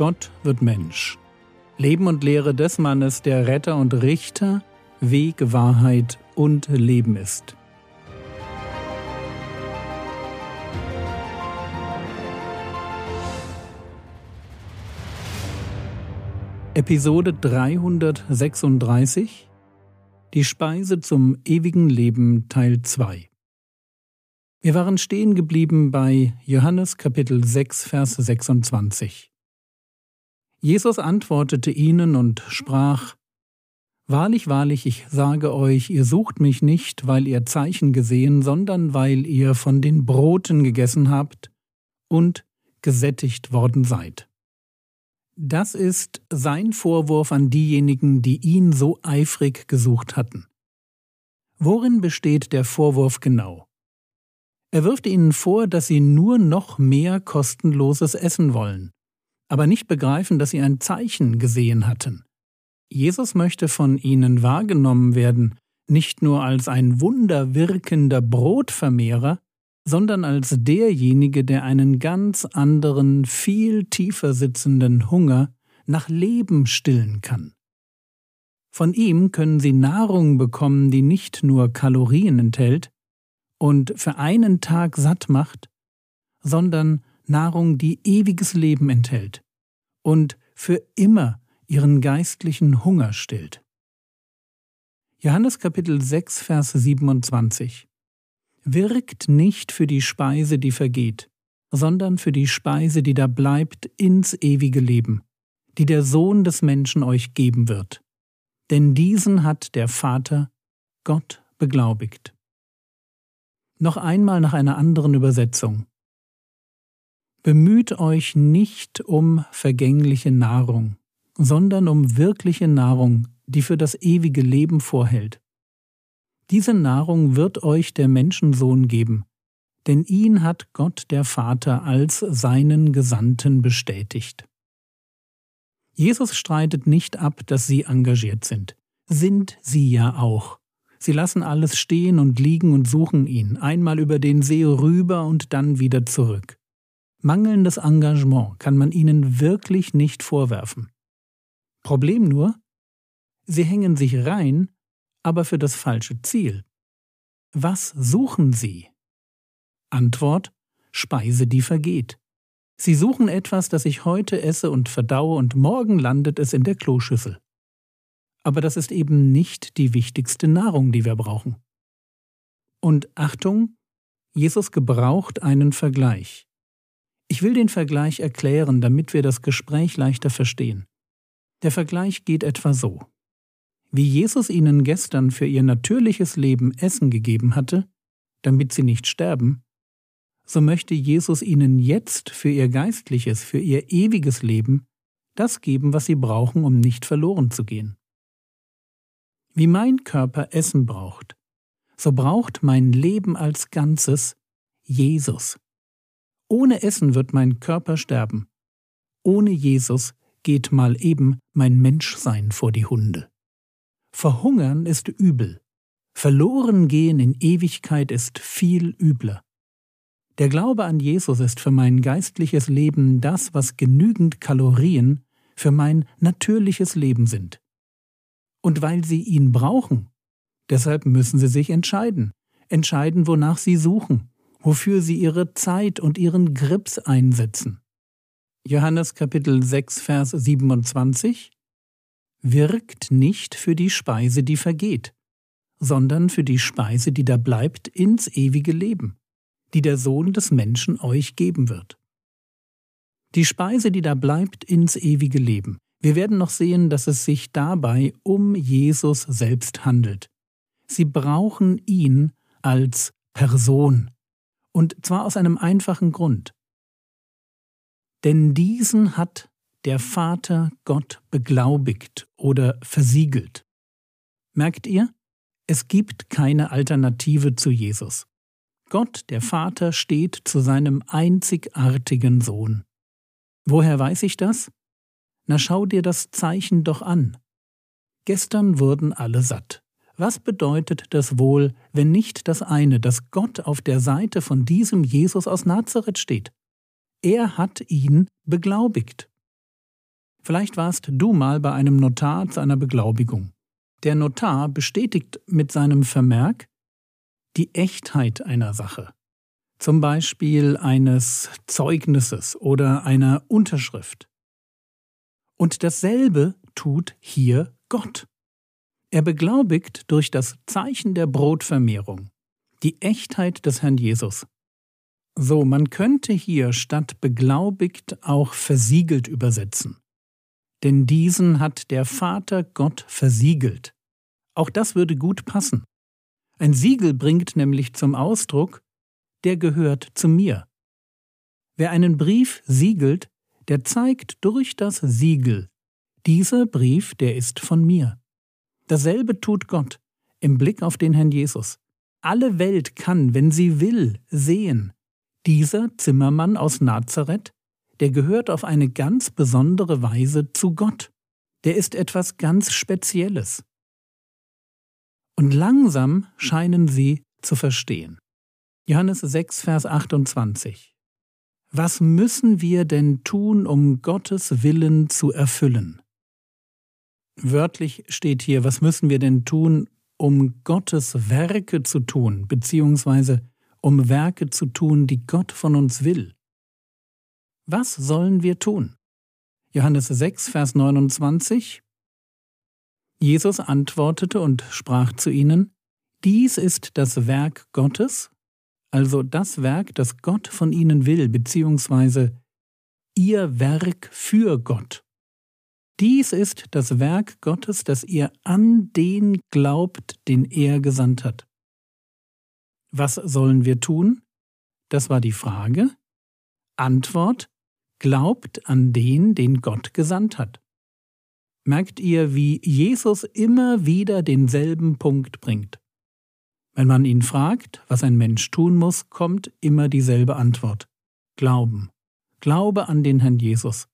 Gott wird Mensch. Leben und Lehre des Mannes, der Retter und Richter, Weg, Wahrheit und Leben ist. Episode 336 – Die Speise zum ewigen Leben Teil 2. Wir waren stehen geblieben bei Johannes Kapitel 6, Vers 26. Jesus antwortete ihnen und sprach: Wahrlich, wahrlich, ich sage euch, ihr sucht mich nicht, weil ihr Zeichen gesehen, sondern weil ihr von den Broten gegessen habt und gesättigt worden seid. Das ist sein Vorwurf an diejenigen, die ihn so eifrig gesucht hatten. Worin besteht der Vorwurf genau? Er wirft ihnen vor, dass sie nur noch mehr kostenloses Essen wollen, aber nicht begreifen, dass sie ein Zeichen gesehen hatten. Jesus möchte von ihnen wahrgenommen werden, nicht nur als ein wunderwirkender Brotvermehrer, sondern als derjenige, der einen ganz anderen, viel tiefer sitzenden Hunger nach Leben stillen kann. Von ihm können sie Nahrung bekommen, die nicht nur Kalorien enthält und für einen Tag satt macht, sondern Nahrung, die ewiges Leben enthält und für immer ihren geistlichen Hunger stillt. Johannes Kapitel 6, Vers 27: Wirkt nicht für die Speise, die vergeht, sondern für die Speise, die da bleibt ins ewige Leben, die der Sohn des Menschen euch geben wird. Denn diesen hat der Vater, Gott, beglaubigt. Noch einmal nach einer anderen Übersetzung: Bemüht euch nicht um vergängliche Nahrung, sondern um wirkliche Nahrung, die für das ewige Leben vorhält. Diese Nahrung wird euch der Menschensohn geben, denn ihn hat Gott der Vater als seinen Gesandten bestätigt. Jesus streitet nicht ab, dass sie engagiert sind. Sind sie ja auch. Sie lassen alles stehen und liegen und suchen ihn, einmal über den See rüber und dann wieder zurück. Mangelndes Engagement kann man ihnen wirklich nicht vorwerfen. Problem nur: sie hängen sich rein, aber für das falsche Ziel. Was suchen sie? Antwort: Speise, die vergeht. Sie suchen etwas, das ich heute esse und verdaue, und morgen landet es in der Kloschüssel. Aber das ist eben nicht die wichtigste Nahrung, die wir brauchen. Und Achtung, Jesus gebraucht einen Vergleich. Ich will den Vergleich erklären, damit wir das Gespräch leichter verstehen. Der Vergleich geht etwa so: Wie Jesus ihnen gestern für ihr natürliches Leben Essen gegeben hatte, damit sie nicht sterben, so möchte Jesus ihnen jetzt für ihr geistliches, für ihr ewiges Leben das geben, was sie brauchen, um nicht verloren zu gehen. Wie mein Körper Essen braucht, so braucht mein Leben als Ganzes Jesus. Ohne Essen wird mein Körper sterben. Ohne Jesus geht mal eben mein Menschsein vor die Hunde. Verhungern ist übel. Verloren gehen in Ewigkeit ist viel übler. Der Glaube an Jesus ist für mein geistliches Leben das, was genügend Kalorien für mein natürliches Leben sind. Und weil sie ihn brauchen, deshalb müssen sie sich entscheiden. Entscheiden, wonach sie suchen, wofür sie ihre Zeit und ihren Grips einsetzen. Johannes Kapitel 6, Vers 27: Wirkt nicht für die Speise, die vergeht, sondern für die Speise, die da bleibt ins ewige Leben, die der Sohn des Menschen euch geben wird. Die Speise, die da bleibt ins ewige Leben. Wir werden noch sehen, dass es sich dabei um Jesus selbst handelt. Sie brauchen ihn als Person. Und zwar aus einem einfachen Grund: Denn diesen hat der Vater, Gott, beglaubigt oder versiegelt. Merkt ihr? Es gibt keine Alternative zu Jesus. Gott, der Vater, steht zu seinem einzigartigen Sohn. Woher weiß ich das? Na, schau dir das Zeichen doch an. Gestern wurden alle satt. Was bedeutet das wohl, wenn nicht das eine, dass Gott auf der Seite von diesem Jesus aus Nazareth steht? Er hat ihn beglaubigt. Vielleicht warst du mal bei einem Notar zu einer Beglaubigung. Der Notar bestätigt mit seinem Vermerk die Echtheit einer Sache, zum Beispiel eines Zeugnisses oder einer Unterschrift. Und dasselbe tut hier Gott. Er beglaubigt durch das Zeichen der Brotvermehrung die Echtheit des Herrn Jesus. So, man könnte hier statt beglaubigt auch versiegelt übersetzen. Denn diesen hat der Vater Gott versiegelt. Auch das würde gut passen. Ein Siegel bringt nämlich zum Ausdruck, der gehört zu mir. Wer einen Brief siegelt, der zeigt durch das Siegel, dieser Brief, der ist von mir. Dasselbe tut Gott im Blick auf den Herrn Jesus. Alle Welt kann, wenn sie will, sehen, dieser Zimmermann aus Nazareth, der gehört auf eine ganz besondere Weise zu Gott. Der ist etwas ganz Spezielles. Und langsam scheinen sie zu verstehen. Johannes 6, Vers 28. Was müssen wir denn tun, um Gottes Willen zu erfüllen? Wörtlich steht hier, was müssen wir denn tun, um Gottes Werke zu tun, beziehungsweise um Werke zu tun, die Gott von uns will. Was sollen wir tun? Johannes 6, Vers 29. Jesus antwortete und sprach zu ihnen: Dies ist das Werk Gottes, also das Werk, das Gott von ihnen will, beziehungsweise ihr Werk für Gott. Dies ist das Werk Gottes, dass ihr an den glaubt, den er gesandt hat. Was sollen wir tun? Das war die Frage. Antwort: Glaubt an den, den Gott gesandt hat. Merkt ihr, wie Jesus immer wieder denselben Punkt bringt? Wenn man ihn fragt, was ein Mensch tun muss, kommt immer dieselbe Antwort: Glauben. Glaube an den Herrn Jesus.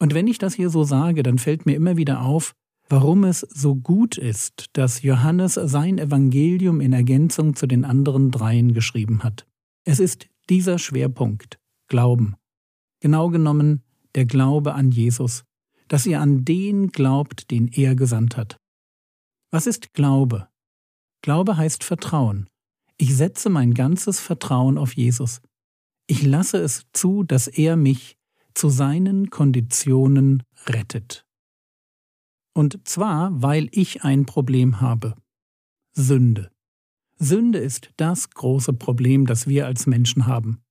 Und wenn ich das hier so sage, dann fällt mir immer wieder auf, warum es so gut ist, dass Johannes sein Evangelium in Ergänzung zu den anderen dreien geschrieben hat. Es ist dieser Schwerpunkt: Glauben. Genau genommen der Glaube an Jesus, dass ihr an den glaubt, den er gesandt hat. Was ist Glaube? Glaube heißt Vertrauen. Ich setze mein ganzes Vertrauen auf Jesus. Ich lasse es zu, dass er mich zu seinen Konditionen rettet. Und zwar, weil ich ein Problem habe: Sünde. Sünde ist das große Problem, das wir als Menschen haben.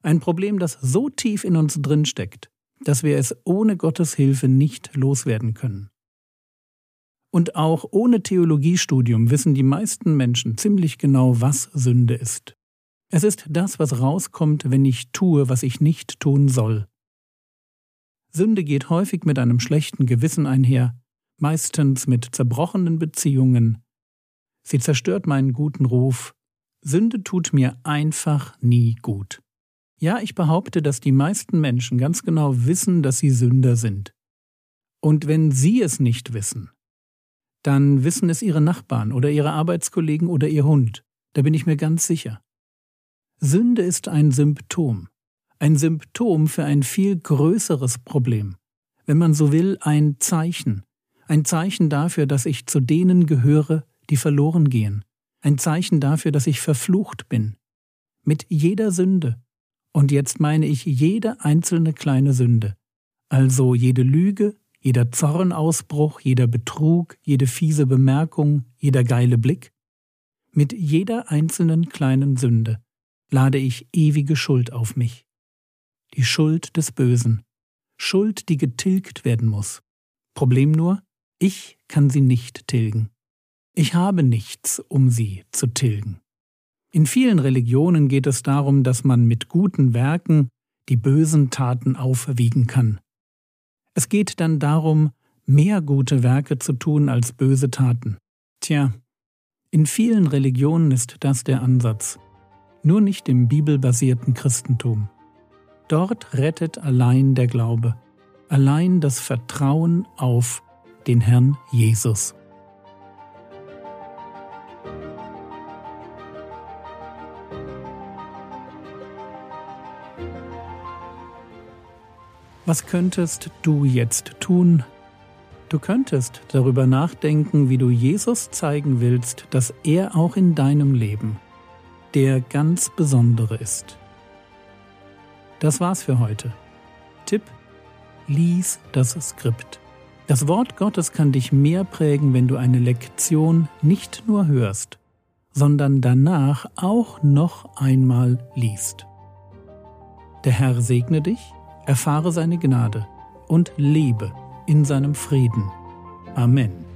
Ein Problem, das so tief in uns drinsteckt, dass wir es ohne Gottes Hilfe nicht loswerden können. Und auch ohne Theologiestudium wissen die meisten Menschen ziemlich genau, was Sünde ist. Es ist das, was rauskommt, wenn ich tue, was ich nicht tun soll. Sünde geht häufig mit einem schlechten Gewissen einher, meistens mit zerbrochenen Beziehungen. Sie zerstört meinen guten Ruf. Sünde tut mir einfach nie gut. Ja, ich behaupte, dass die meisten Menschen ganz genau wissen, dass sie Sünder sind. Und wenn sie es nicht wissen, dann wissen es ihre Nachbarn oder ihre Arbeitskollegen oder ihr Hund. Da bin ich mir ganz sicher. Sünde ist ein Symptom. Ein Symptom für ein viel größeres Problem. Wenn man so will, ein Zeichen. Ein Zeichen dafür, dass ich zu denen gehöre, die verloren gehen. Ein Zeichen dafür, dass ich verflucht bin. Mit jeder Sünde. Und jetzt meine ich jede einzelne kleine Sünde. Also jede Lüge, jeder Zornausbruch, jeder Betrug, jede fiese Bemerkung, jeder geile Blick. Mit jeder einzelnen kleinen Sünde lade ich ewige Schuld auf mich. Die Schuld des Bösen. Schuld, die getilgt werden muss. Problem nur, ich kann sie nicht tilgen. Ich habe nichts, um sie zu tilgen. In vielen Religionen geht es darum, dass man mit guten Werken die bösen Taten aufwiegen kann. Es geht dann darum, mehr gute Werke zu tun als böse Taten. Tja, in vielen Religionen ist das der Ansatz. Nur nicht im bibelbasierten Christentum. Dort rettet allein der Glaube, allein das Vertrauen auf den Herrn Jesus. Was könntest du jetzt tun? Du könntest darüber nachdenken, wie du Jesus zeigen willst, dass er auch in deinem Leben der ganz Besondere ist. Das war's für heute. Tipp: Lies das Skript. Das Wort Gottes kann dich mehr prägen, wenn du eine Lektion nicht nur hörst, sondern danach auch noch einmal liest. Der Herr segne dich, erfahre seine Gnade und lebe in seinem Frieden. Amen.